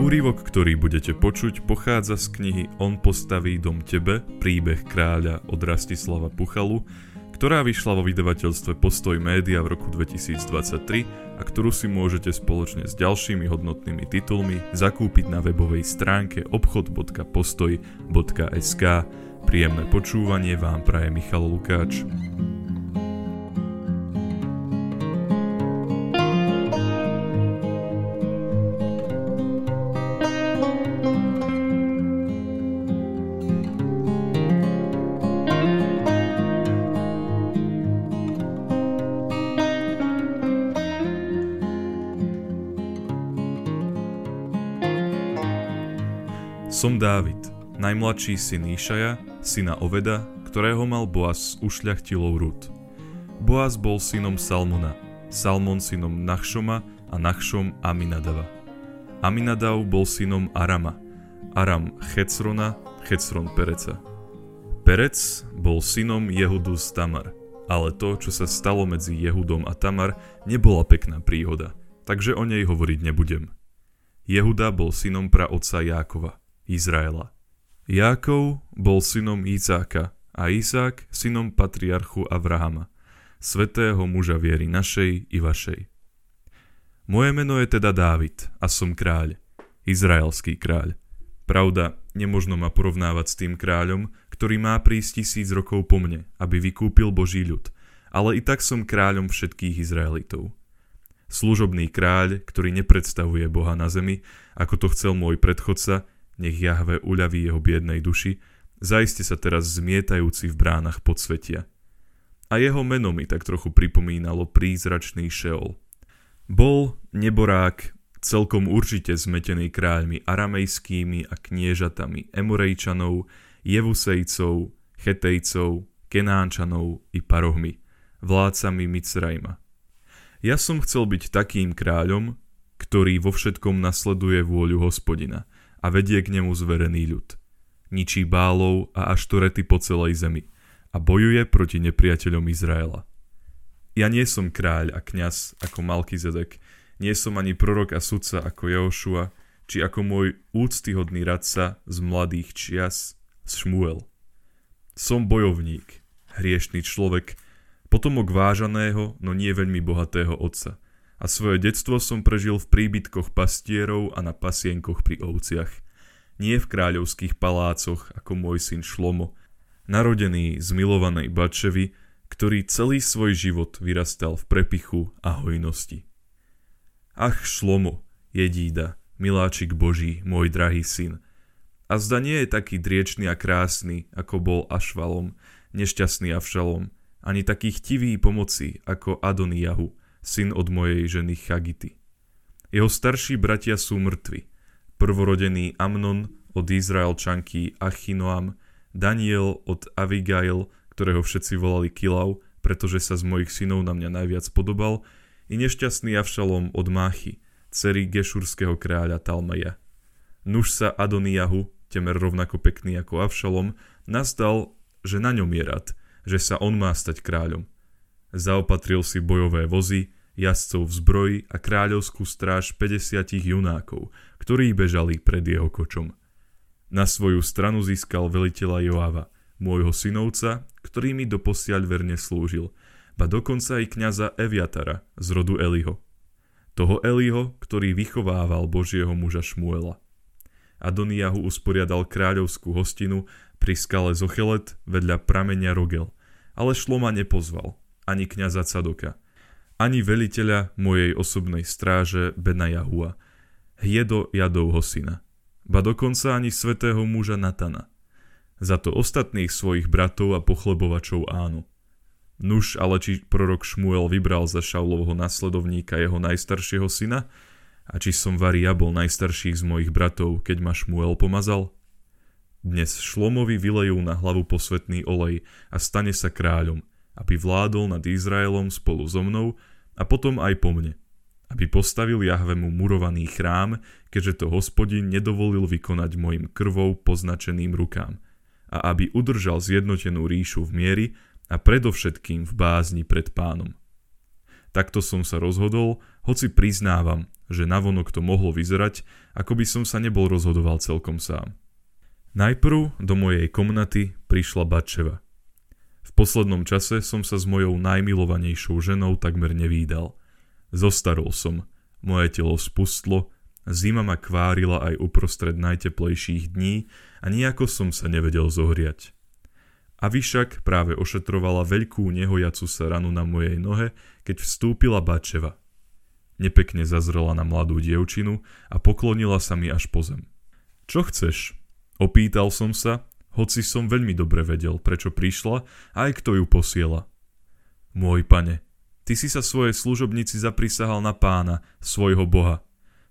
Úryvok, ktorý budete počuť, pochádza z knihy On postaví dom tebe, príbeh kráľa od Rastislava Puchalu, ktorá vyšla vo vydavateľstve Postoj média v roku 2023 a ktorú si môžete spoločne s ďalšími hodnotnými titulmi zakúpiť na webovej stránke obchod.postoj.sk. Príjemné počúvanie vám praje Michal Lukáč. Som Dávid, najmladší syn Išaja, syna Oveda, ktorého mal Boaz s ušľachtilou Rút. Boaz bol synom Salmona, Salmon synom Nachšoma a Nachšom Aminadava. Aminadav bol synom Arama, Aram Checrona, Checron Pereca. Perec bol synom Jehudu z Tamar, ale to, čo sa stalo medzi Jehudom a Tamar, nebola pekná príhoda, takže o nej hovoriť nebudem. Jehuda bol synom praotca Jákova, Izraela. Jákov bol synom Izáka a Izák synom patriarchu Avrahama, svätého muža viery našej i vašej. Moje meno je teda Dávid a som kráľ, izraelský kráľ. Pravda, nemožno ma porovnávať s tým kráľom, ktorý má prísť 1000 rokov po mne, aby vykúpil Boží ľud, ale i tak som kráľom všetkých Izraelitov. Služobný kráľ, ktorý nepredstavuje Boha na zemi, ako to chcel môj predchodca, nech Jahve uľaví jeho biednej duši, zaiste sa teraz zmietajúci v bránach podsvetia. A jeho meno mi tak trochu pripomínalo prízračný Šeol. Bol neborák, celkom určite zmetený kráľmi aramejskými a kniežatami Emorejčanov, Jevusejcov, Chetejcov, Kenánčanov i Parohmi, vládcami Micrajma. Ja som chcel byť takým kráľom, ktorý vo všetkom nasleduje vôľu Hospodina a vedie k nemu zverený ľud. Ničí Bálov a Aštorety po celej zemi a bojuje proti nepriateľom Izraela. Ja nie som kráľ a kňaz ako Malkizedek, nie som ani prorok a sudca ako Jehošua, či ako môj úctyhodný radca z mladých čias Šmuel. Som bojovník, hriešný človek, potomok vážaného, no nie veľmi bohatého otca, a svoje detstvo som prežil v príbytkoch pastierov a na pasienkoch pri ovciach. Nie v kráľovských palácoch, ako môj syn Šlomo, narodený z milovanej Batševy, ktorý celý svoj život vyrastal v prepichu a hojnosti. Ach, Šlomo, jedída, miláčik Boží, môj drahý syn. A zda nie je taký driečný a krásny, ako bol Ašvalom, nešťastný Avšalom, ani taký chtivý pomoci, ako Adonijahu, syn od mojej ženy Chagity. Jeho starší bratia sú mŕtvi. Prvorodený Amnon od Izraelčanky Achinoam, Daniel od Avigail, ktorého všetci volali Kilau, pretože sa z mojich synov na mňa najviac podobal, i nešťastný Avšalom od Máchy, dcery gešúrskeho kráľa Talmaja. Nuž sa Adonijahu, temer rovnako pekný ako Avšalom, nazdal, že na ňom je rad, že sa on má stať kráľom. Zaopatril si bojové vozy, jazdcov v zbroji a kráľovskú stráž 50 junákov, ktorí bežali pred jeho kočom. Na svoju stranu získal veliteľa Joava, môjho synovca, ktorý mi doposiaľ verne slúžil, ba dokonca i kňaza Eviatara z rodu Eliho. Toho Eliho, ktorý vychovával Božieho muža Šmuela. Adonijahu usporiadal kráľovskú hostinu pri skale Zochelet vedľa prameňa Rogel, ale Šloma nepozval, ani kňaza Cadoka, ani veliteľa mojej osobnej stráže Benajahua, Hjedo Jadovho syna, ba dokonca ani svätého muža Natana, za to ostatných svojich bratov a pochlebovačov Ánu. Nuž ale či prorok Šmuel vybral za Šaulovho nasledovníka jeho najstaršieho syna, a či som vari ja bol najstarších z mojich bratov, keď ma Šmuel pomazal? Dnes Šlomovi vylejú na hlavu posvätný olej a stane sa kráľom, aby vládol nad Izraelom spolu so mnou a potom aj po mne, aby postavil Jahvemu murovaný chrám, keďže to Hospodin nedovolil vykonať mojim krvou poznačeným rukám, a aby udržal zjednotenú ríšu v mieri a predovšetkým v bázni pred Pánom. Takto som sa rozhodol, hoci priznávam, že navonok to mohlo vyzerať, ako by som sa nebol rozhodoval celkom sám. Najprv do mojej komnaty prišla Batševa. V poslednom čase som sa s mojou najmilovanejšou ženou takmer nevídal. Zostarol som, moje telo spustlo, zima ma kvárila aj uprostred najteplejších dní a nejako som sa nevedel zohriať. Avišak práve ošetrovala veľkú nehojacu sa ranu na mojej nohe, keď vstúpila Batševa. Nepekne zazrela na mladú dievčinu a poklonila sa mi až po zem. Čo chceš? Opýtal som sa, hoci som veľmi dobre vedel, prečo prišla a aj kto ju posiela. Môj pane, ty si sa svojej služobnici zaprisahal na pána, svojho boha.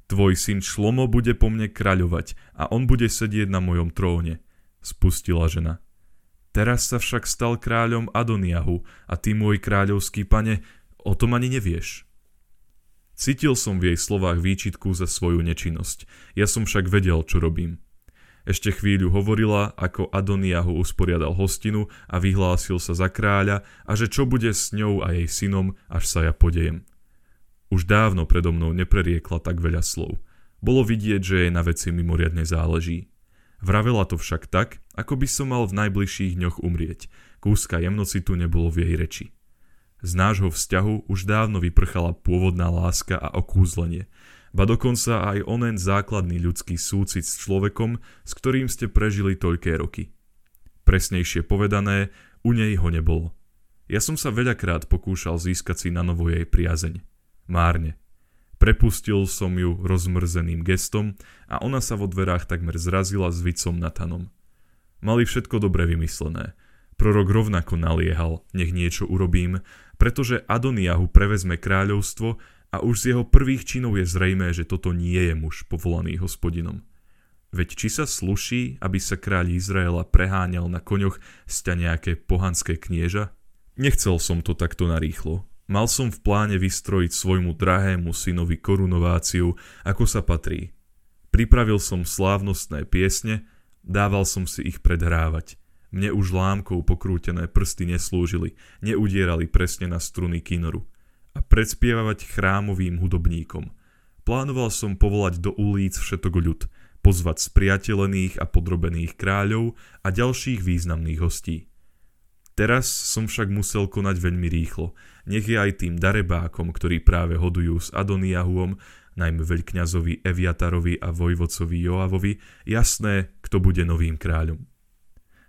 Tvoj syn Šlomo bude po mne kráľovať a on bude sedieť na mojom tróne, spustila žena. Teraz sa však stal kráľom Adoniahu a ty, môj kráľovský pane, o tom ani nevieš. Cítil som v jej slovách výčitku za svoju nečinnosť, ja som však vedel, čo robím. Ešte chvíľu hovorila, ako Adoniahu usporiadal hostinu a vyhlásil sa za kráľa a že čo bude s ňou a jej synom, až sa ja podejem. Už dávno predo mnou nepreriekla tak veľa slov. Bolo vidieť, že jej na veci mimoriadne záleží. Vravela to však tak, ako by som mal v najbližších dňoch umrieť. Kúska jemnocitu nebolo v jej reči. Z nášho vzťahu už dávno vyprchala pôvodná láska a okúzlenie, ba dokonca aj onen základný ľudský súcit s človekom, s ktorým ste prežili toľké roky. Presnejšie povedané, u nej ho nebolo. Ja som sa veľakrát pokúšal získať si na novo jej priazeň. Márne. Prepustil som ju rozmrzeným gestom a ona sa vo dverách takmer zrazila s Vicom Natanom. Mali všetko dobre vymyslené. Prorok rovnako naliehal, nech niečo urobím, pretože Adoniahu prevezme kráľovstvo a už z jeho prvých činov je zrejmé, že toto nie je muž povolaný hospodinom. Veď či sa sluší, aby sa kráľ Izraela preháňal na koňoch sťa nejaké pohanské knieža? Nechcel som to takto narýchlo. Mal som v pláne vystrojiť svojmu drahému synovi korunováciu, ako sa patrí. Pripravil som slávnostné piesne, dával som si ich predhrávať. Mne už lámkou pokrútené prsty neslúžili, neudierali presne na struny kynoru. A predspievavať chrámovým hudobníkom. Plánoval som povolať do ulic všetok ľud, pozvať spriateľených a podrobených kráľov a ďalších významných hostí. Teraz som však musel konať veľmi rýchlo, nech je aj tým darebákom, ktorí práve hodujú s Adoniahuom, najmä veľkňazovi Eviatarovi a vojvodcovi Joavovi, jasné, kto bude novým kráľom.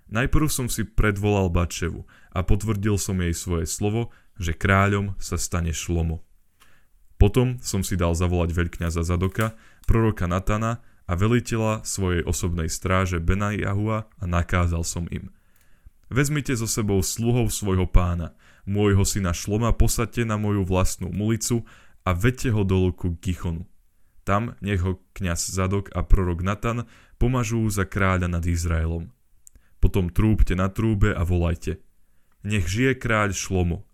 Najprv som si predvolal Batševu a potvrdil som jej svoje slovo, že kráľom sa stane Šlomo. Potom som si dal zavolať veľkňaza Zadoka, proroka Natana a veliteľa svojej osobnej stráže Benajahua a nakázal som im: Vezmite so sebou sluhov svojho pána, môjho syna Šloma posadte na moju vlastnú mulicu a vedte ho dolu ku Gichonu. Tam nech ho kňaz Zadok a prorok Natan pomažú za kráľa nad Izraelom. Potom trúbte na trúbe a volajte: Nech žije kráľ Šlomo.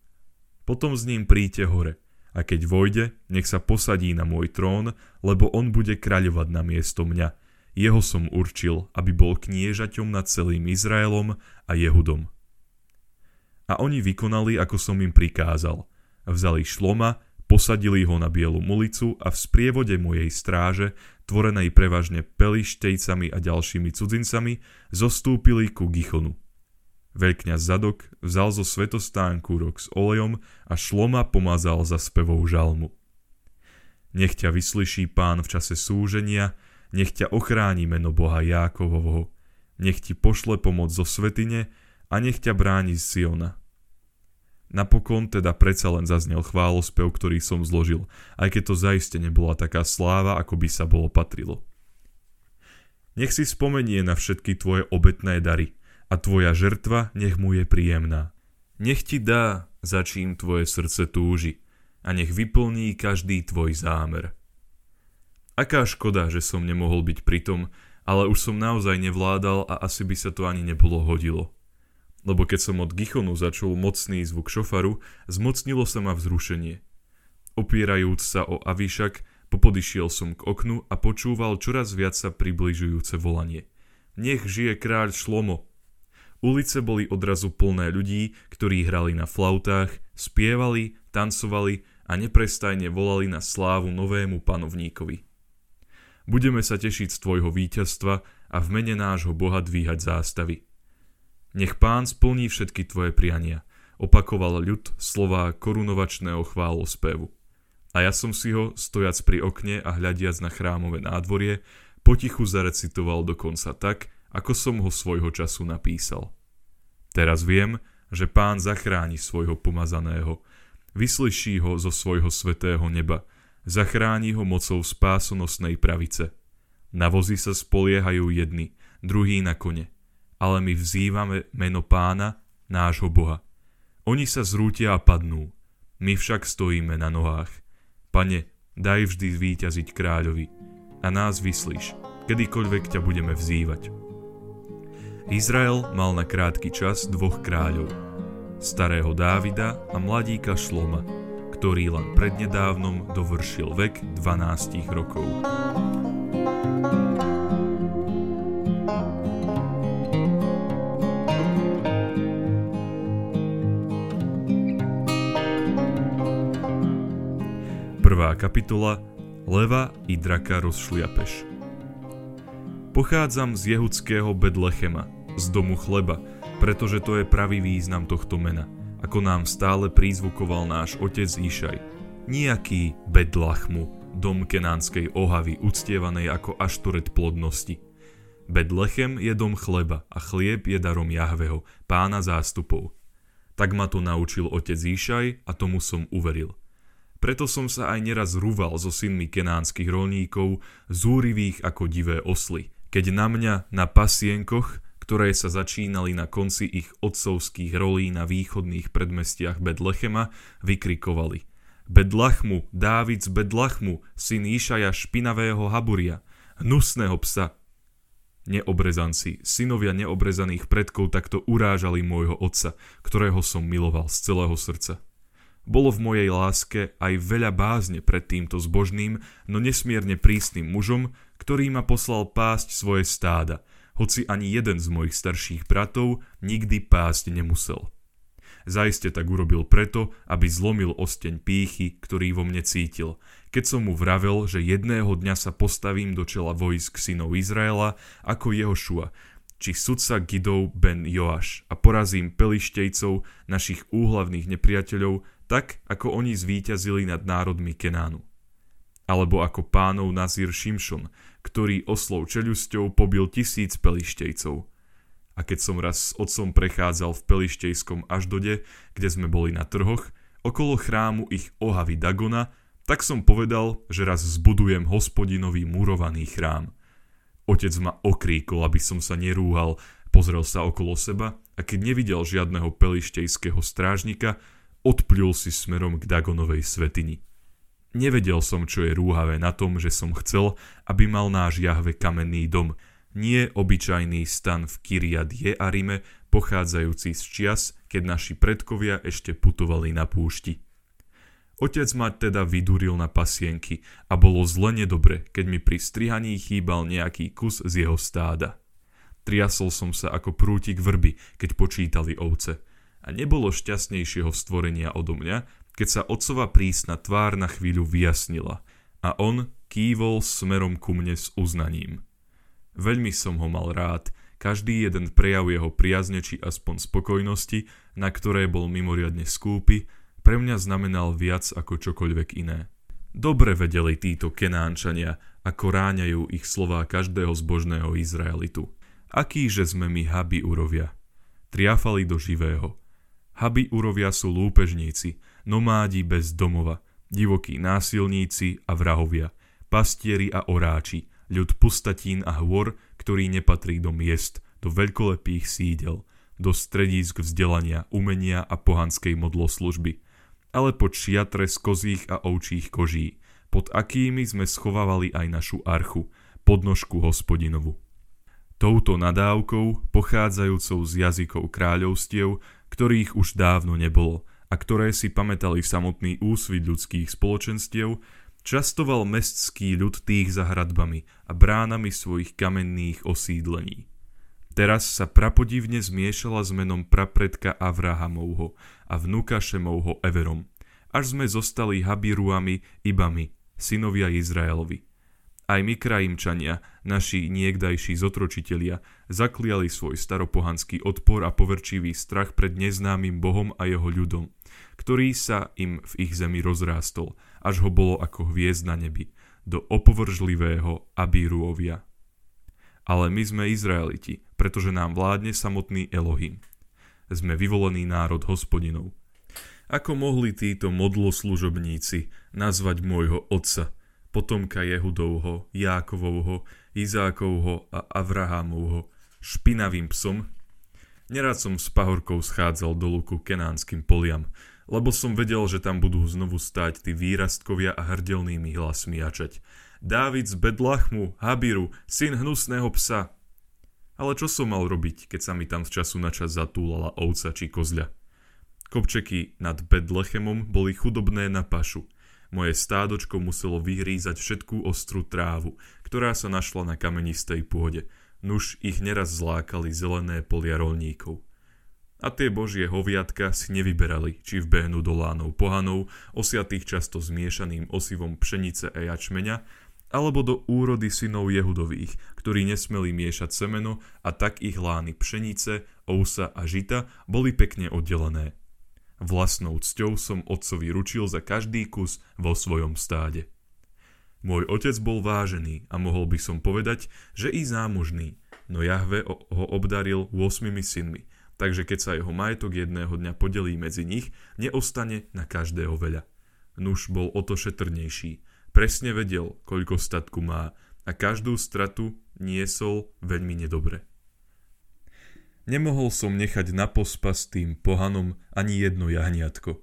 Potom s ním príďte hore a keď vojde, nech sa posadí na môj trón, lebo on bude kráľovať na miesto mňa. Jeho som určil, aby bol kniežaťom nad celým Izraelom a Jehudom. A oni vykonali, ako som im prikázal. Vzali Šloma, posadili ho na bielu mulicu a v sprievode mojej stráže, tvorenej prevažne Pelištejcami a ďalšími cudzincami, zostúpili ku Gichonu. Veľkňaz Zadok vzal zo svetostán kúrok s olejom a Šloma pomazal za spevou žalmu. Nech ťa vyslyší Pán v čase súženia, nech ťa ochráni meno Boha Jákovovho, nech ti pošle pomoc zo svätyne a nech ťa bráni z Siona. Napokon teda predsa len zaznel chválospev, ktorý som zložil, aj keď to zaiste nebola taká sláva, ako by sa bolo patrilo. Nech si spomenie na všetky tvoje obetné dary a tvoja žrtva nech mu je príjemná. Nech ti dá, za čím tvoje srdce túži a nech vyplní každý tvoj zámer. Aká škoda, že som nemohol byť pritom, ale už som naozaj nevládal a asi by sa to ani nebolo hodilo. Lebo keď som od Gichonu začul mocný zvuk šofaru, zmocnilo sa ma vzrušenie. Opierajúc sa o Avišak, popodišiel som k oknu a počúval čoraz viac sa približujúce volanie. Nech žije kráľ Šlomo! Ulice boli odrazu plné ľudí, ktorí hrali na flautách, spievali, tancovali a neprestajne volali na slávu novému panovníkovi. Budeme sa tešiť z tvojho víťazstva a v mene nášho Boha dvíhať zástavy. Nech Pán splní všetky tvoje priania, opakoval ľud slová korunovačného chválospevu. A ja som si ho, stojac pri okne a hľadiac na chrámové nádvorie, potichu zarecitoval dokonca tak, ako som ho svojho času napísal. Teraz viem, že Pán zachráni svojho pomazaného, vyslyší ho zo svojho svätého neba, zachráni ho mocou spásonosnej pravice. Na vozy sa spoliehajú jedni, druhí na kone, ale my vzývame meno Pána, nášho Boha. Oni sa zrútia a padnú, my však stojíme na nohách. Pane, daj vždy zvíťaziť kráľovi a nás vyslíš, kedykoľvek ťa budeme vzývať. Izrael mal na krátky čas dvoch kráľov, starého Dávida a mladíka Šloma, ktorý len prednedávnom dovršil vek 12 rokov. Prvá kapitola. Leva i draka rozšliapeš. Pochádzam z jehudského Betlechema, z domu chleba, pretože to je pravý význam tohto mena, ako nám stále prízvukoval náš otec Išaj. Nejaký Betlachmu, dom kenánskej ohavy, uctievanej ako aštoret plodnosti. Betlechem je dom chleba a chlieb je darom Jahveho, Pána zástupov. Tak ma to naučil otec Išaj a tomu som uveril. Preto som sa aj neraz rúval so synmi kenánskych rolníkov, zúrivých ako divé osly, keď na mňa na pasienkoch, ktoré sa začínali na konci ich otcovských rolí na východných predmestiach Betlechema, vykrikovali: Betlachmu, Dávid z Betlachmu, syn Išaja špinavého haburia, hnusného psa. Neobrezanci, synovia neobrezaných predkov takto urážali môjho otca, ktorého som miloval z celého srdca. Bolo v mojej láske aj veľa bázne pred týmto zbožným, no nesmierne prísnym mužom, ktorý ma poslal pásť svoje stáda, hoci ani jeden z mojich starších bratov nikdy pásť nemusel. Zaiste tak urobil preto, aby zlomil osteň pýchy, ktorý vo mne cítil, keď som mu vravel, že jedného dňa sa postavím do čela vojsk synov Izraela ako Jehošua, či sudca Gidov ben Joáš, a porazím Pelištejcov, našich úhlavných nepriateľov, tak ako oni zvíťazili nad národmi Kenánu. Alebo ako pánov Nazír Šimšon, ktorý oslou čeľusťou pobil 1000 Pelištejcov. A keď som raz s otcom prechádzal v Pelištejskom Aždode, kde sme boli na trhoch, okolo chrámu ich ohavy Dagona, tak som povedal, že raz zbudujem Hospodinový murovaný chrám. Otec ma okríkol, aby som sa nerúhal, pozrel sa okolo seba a keď nevidel žiadneho pelištejského strážnika, odplul si smerom k Dagonovej svätyni. Nevedel som, čo je rúhavé na tom, že som chcel, aby mal náš Jahve kamenný dom, nie obyčajný stan v Kirjat Jearime, pochádzajúci z čias, keď naši predkovia ešte putovali na púšti. Otec ma teda vyduril na pasienky a bolo zle nedobre, keď mi pri strihaní chýbal nejaký kus z jeho stáda. Triasol som sa ako prútik vrby, keď počítali ovce. A nebolo šťastnejšieho stvorenia odo mňa, keď sa otcova prísna tvár na chvíľu vyjasnila a on kývol smerom ku mne s uznaním. Veľmi som ho mal rád, každý jeden prejav jeho priazne či aspoň spokojnosti, na ktoré bol mimoriadne skúpy, pre mňa znamenal viac ako čokoľvek iné. Dobre vedeli títo Kenánčania, ako ráňajú ich slová každého zbožného Izraelitu. Akýže sme my Habiúrovia? Triafali do živého. Habiúrovia sú lúpežníci, nomádi bez domova, divokí násilníci a vrahovia, pastieri a oráči, ľud pustatín a hôr, ktorý nepatrí do miest, do veľkolepých sídel, do stredísk vzdelania, umenia a pohanskej modloslužby, ale pod šiatre z kozích a ovčích koží, pod akými sme schovávali aj našu archu, podnožku Hospodinovu. Touto nadávkou, pochádzajúcou z jazykov kráľovstiev, ktorých už dávno nebolo a ktoré si pamätali samotný úsvit ľudských spoločenstiev, častoval mestský ľud tých za hradbami a bránami svojich kamenných osídlení. Teraz sa prapodivne zmiešala s menom prapredka Avrahamovho a vnuka Šemovho Everom, až sme zostali Habiruami ibami, synovia Izraelovi. Aj my Krajimčania, naši niekdajší zotročitelia, zakliali svoj staropohanský odpor a poverčivý strach pred neznámym Bohom a jeho ľudom, ktorý sa im v ich zemi rozrástol, až ho bolo ako hviezd na nebi, do opovržlivého Abiruovia. Ale my sme Izraeliti, pretože nám vládne samotný Elohim. Sme vyvolený národ Hospodinov. Ako mohli títo modloslužobníci nazvať môjho otca, potomka Jehudovho, Jákovovho, Izákovho a Avrahámovho špinavým psom? Nerad som s pahorkou schádzal dolu ku kenánskym poliam, lebo som vedel, že tam budú znovu stáť tí výrastkovia a hrdelnými hlasmi jačať: Dávid z Betlachmu, Habiru, syn hnusného psa. Ale čo som mal robiť, keď sa mi tam z času na čas zatúlala ovca či kozľa? Kopčeky nad Betlechemom boli chudobné na pašu. Moje stádočko muselo vyhrízať všetkú ostrú trávu, ktorá sa našla na kamenistej pôde. Nuž ich neraz zlákali zelené polia rolníkov. A tie božie hoviatka si nevyberali, či vbehnú do lánov pohanov, osiatých často zmiešaným osivom pšenice a jačmeňa, alebo do úrody synov Jehudových, ktorí nesmeli miešať semeno, a tak ich lány pšenice, ousa a žita boli pekne oddelené. Vlastnou cťou som otcovi ručil za každý kus vo svojom stáde. Môj otec bol vážený a mohol by som povedať, že i zámožný, no Jahve ho obdaril 8 synmi, takže keď sa jeho majetok jedného dňa podelí medzi nich, neostane na každého veľa. Nuž bol o to šetrnejší, presne vedel, koľko statku má, a každú stratu niesol veľmi nedobre. Nemohol som nechať na pospas tým pohanom ani jedno jahniatko.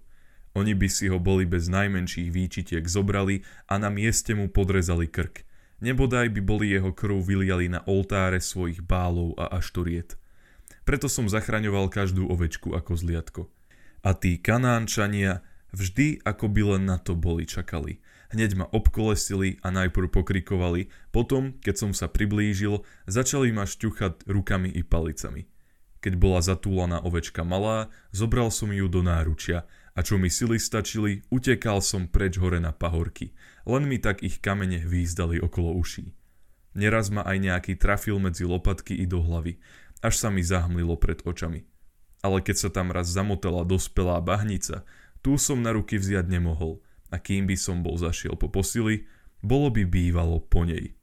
Oni by si ho boli bez najmenších výčitiek zobrali a na mieste mu podrezali krk. Nebodaj by boli jeho krv vyliali na oltáre svojich bálov a ašturiet. Preto som zachraňoval každú ovečku a kozliatko. A tí Kanánčania vždy ako by len na to boli čakali. Hneď ma obkolesili a najprv pokrikovali, potom, keď som sa priblížil, začali ma šťuchať rukami i palicami. Keď bola zatúlaná ovečka malá, zobral som ju do náručia a čo mi sily stačili, utekal som preč hore na pahorky. Len mi tak ich kamene hvízdali okolo uší. Neraz ma aj nejaký trafil medzi lopatky i do hlavy, až sa mi zahmlilo pred očami. Ale keď sa tam raz zamotala dospelá bahnica, tú som na ruky vziať nemohol, a kým by som bol zašiel po posily, bolo by bývalo po nej.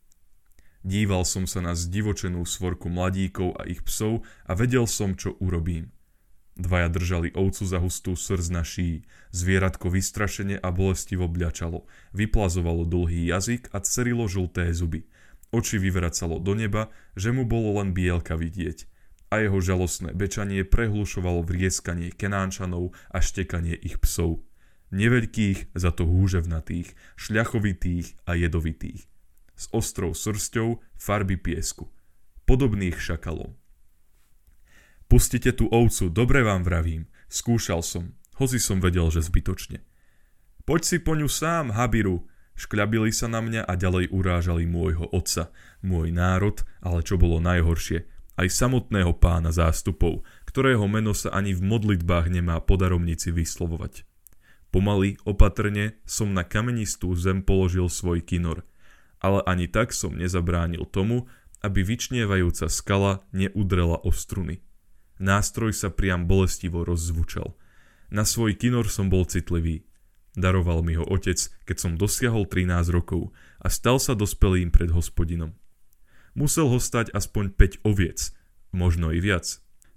Díval som sa na zdivočenú svorku mladíkov a ich psov a vedel som, čo urobím. Dvaja držali ovcu za hustú srz na šíji. Zvieratko vystrašene a bolestivo bľačalo. Vyplazovalo dlhý jazyk a cerilo žlté zuby. Oči vyvracalo do neba, že mu bolo len bielka vidieť. A jeho žalostné bečanie prehlušovalo vrieskanie Kenánčanov a štekanie ich psov. Neveľkých, za to húževnatých, šľachovitých a jedovitých, s ostrou srsťou farby piesku, podobných šakalom. Pustite tú ovcu, dobre vám vravím, skúšal som, hoci som vedel, že zbytočne. Poď si po ňu sám, Habiru, škľabili sa na mňa a ďalej urážali môjho otca, môj národ, ale čo bolo najhoršie, aj samotného pána zástupov, ktorého meno sa ani v modlitbách nemá po darovnici vyslovovať. Pomaly, opatrne som na kamenistú zem položil svoj kynor, ale ani tak som nezabránil tomu, aby vyčnievajúca skala neudrela o struny. Nástroj sa priam bolestivo rozzvučal. Na svoj kynor som bol citlivý. Daroval mi ho otec, keď som dosiahol 13 rokov a stal sa dospelým pred Hospodinom. Musel ho stať aspoň 5 oviec, možno i viac.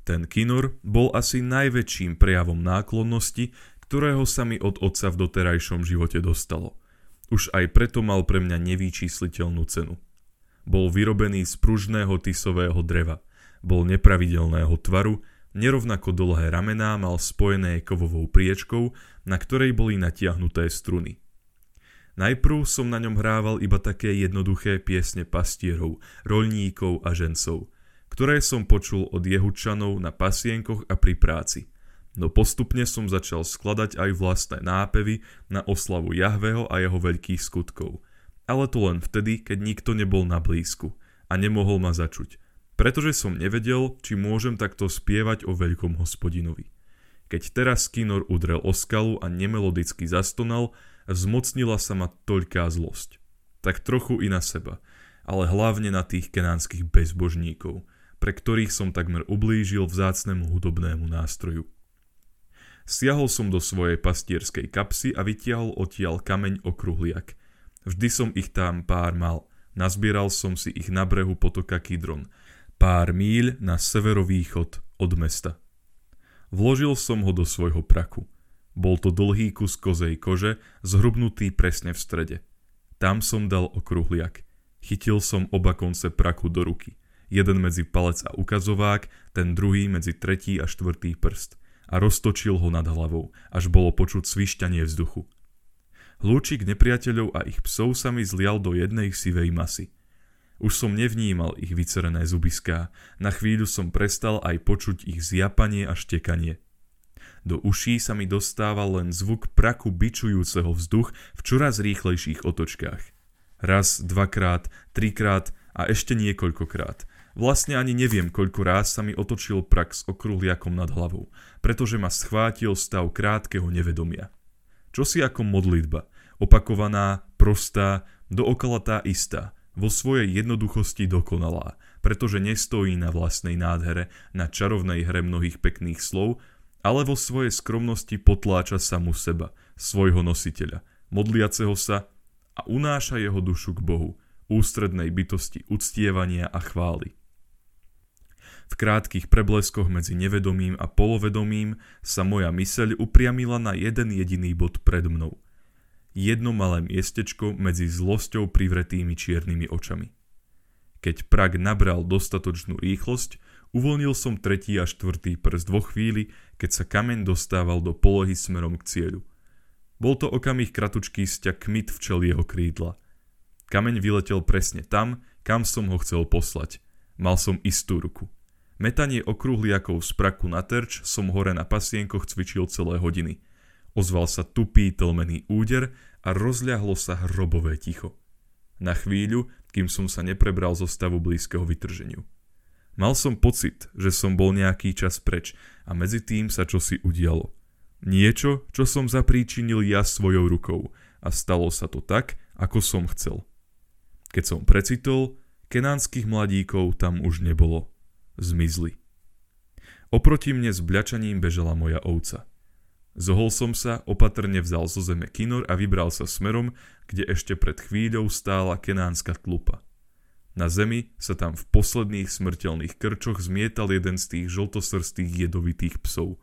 Ten kynor bol asi najväčším prejavom náklonnosti, ktorého sa mi od otca v doterajšom živote dostalo. Už aj preto mal pre mňa nevyčísliteľnú cenu. Bol vyrobený z pružného tisového dreva. Bol nepravidelného tvaru, nerovnako dlhé ramená mal spojené kovovou priečkou, na ktorej boli natiahnuté struny. Najprv som na ňom hrával iba také jednoduché piesne pastierov, roľníkov a žencov, ktoré som počul od Jehučanov na pasienkoch a pri práci. No postupne som začal skladať aj vlastné nápevy na oslavu Jahveho a jeho veľkých skutkov. Ale to len vtedy, keď nikto nebol na blízku a nemohol ma začuť, pretože som nevedel, či môžem takto spievať o veľkom Hospodinovi. Keď teraz Skinner udrel o skalu a nemelodicky zastonal, zmocnila sa ma toľká zlosť. Tak trochu i na seba, ale hlavne na tých kenánskych bezbožníkov, pre ktorých som takmer ublížil vzácnemu hudobnému nástroju. Siahol som do svojej pastierskej kapsy a vytiahol odtiaľ kameň okruhliak. Vždy som ich tam pár mal, nazbieral som si ich na brehu potoka Kidron, pár míľ na severovýchod od mesta. Vložil som ho do svojho praku. Bol to dlhý kus kozej kože, zhrubnutý presne v strede. Tam som dal okruhliak. Chytil som oba konce praku do ruky. Jeden medzi palec a ukazovák, ten druhý medzi tretí a štvrtý prst. A roztočil ho nad hlavou, až bolo počuť svišťanie vzduchu. Hľúčik nepriateľov a ich psov sa mi zlial do jednej sivej masy. Už som nevnímal ich vycerené zubiská, na chvíľu som prestal aj počuť ich zjapanie a štekanie. Do uší sa mi dostával len zvuk praku bičujúceho vzduch v čoraz rýchlejších otočkách. Raz, dvakrát, trikrát a ešte niekoľkokrát. Vlastne ani neviem, koľko ráz sa mi otočil prak s okruhliakom nad hlavou, pretože ma schvátil stav krátkeho nevedomia. Čosi ako modlitba, opakovaná, prostá, dookola tá istá, vo svojej jednoduchosti dokonalá, pretože nestojí na vlastnej nádhere, na čarovnej hre mnohých pekných slov, ale vo svojej skromnosti potláča samu seba, svojho nositeľa, modliaceho sa a unáša jeho dušu k Bohu, ústrednej bytosti uctievania a chvály. V krátkych prebleskoch medzi nevedomým a polovedomým sa moja myseľ upriamila na jeden jediný bod pred mnou. Jedno malé miestečko medzi zlosťou privretými čiernymi očami. Keď prak nabral dostatočnú rýchlosť, uvoľnil som tretí a štvrtý prst vo chvíli, keď sa kameň dostával do polohy smerom k cieľu. Bol to okamih kratučký sťak kmit včelieho krídla. Kameň vyletel presne tam, kam som ho chcel poslať. Mal som istú ruku. Metanie okruhliakov z praku na terč som hore na pasienkoch cvičil celé hodiny. Ozval sa tupý tlmený úder a rozľahlo sa hrobové ticho. Na chvíľu, kým som sa neprebral zo stavu blízkeho vytrženiu. Mal som pocit, že som bol nejaký čas preč a medzi tým sa čosi udialo. Niečo, čo som zapríčinil ja svojou rukou a stalo sa to tak, ako som chcel. Keď som precitol, kenánskych mladíkov tam už nebolo. Zmizli. Oproti mne s bľačaním bežala moja ovca. Zohol som sa, opatrne vzal zo zeme kinor a vybral sa smerom, kde ešte pred chvíľou stála kenánska tlupa. Na zemi sa tam v posledných smrteľných krčoch zmietal jeden z tých žltosrstých jedovitých psov.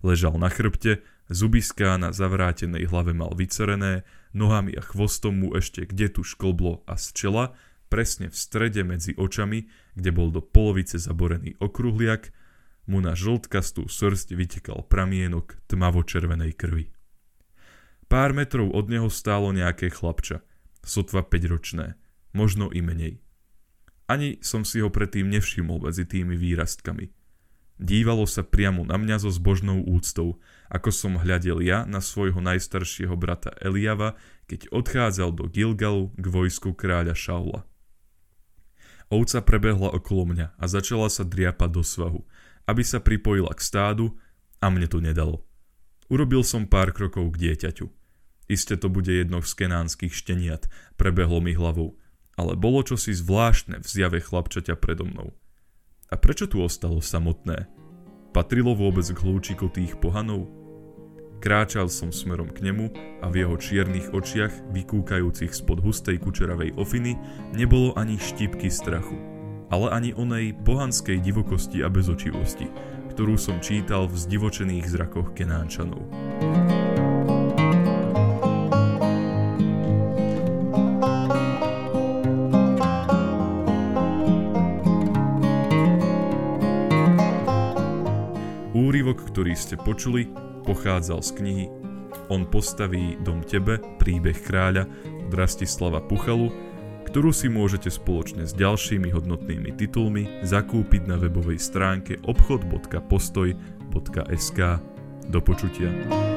Ležal na chrbte, zubiská na zavrátenej hlave mal vycerené, nohami a chvostom mu ešte kde tu šklblo a z čela, presne v strede medzi očami, kde bol do polovice zaborený okruhliak, mu na žltkastú srsť vytekal pramienok tmavo-červenej krvi. Pár metrov od neho stálo nejaké chlapča, sotva 5-ročné, možno i menej. Ani som si ho predtým nevšimol medzi tými výrastkami. Dívalo sa priamo na mňa so zbožnou úctou, ako som hľadel ja na svojho najstaršieho brata Eliava, keď odchádzal do Gilgalu k vojsku kráľa Šaula. Ovca prebehla okolo mňa a začala sa driapať do svahu, aby sa pripojila k stádu a mne to nedalo. Urobil som pár krokov k dieťaťu. Iste to bude jedno z kenánskych šteniat, prebehlo mi hlavou, ale bolo čosi zvláštne v zjave chlapčaťa predo mnou. A prečo tu ostalo samotné? Patrilo vôbec k hľúčiku tých pohanov? Kráčal som smerom k nemu a v jeho čiernych očiach, vykúkajúcich spod hustej kučeravej ofiny, nebolo ani štipky strachu, ale ani onej pohanskej divokosti a bezočivosti, ktorú som čítal v zdivočených zrakoch Kenánčanov. Úryvok, ktorý ste počuli, pochádzal z knihy On postaví dom tebe, príbeh kráľa od Rastislava Puchalu, ktorú si môžete spoločne s ďalšími hodnotnými titulmi zakúpiť na webovej stránke obchod.postoj.sk. Do počutia.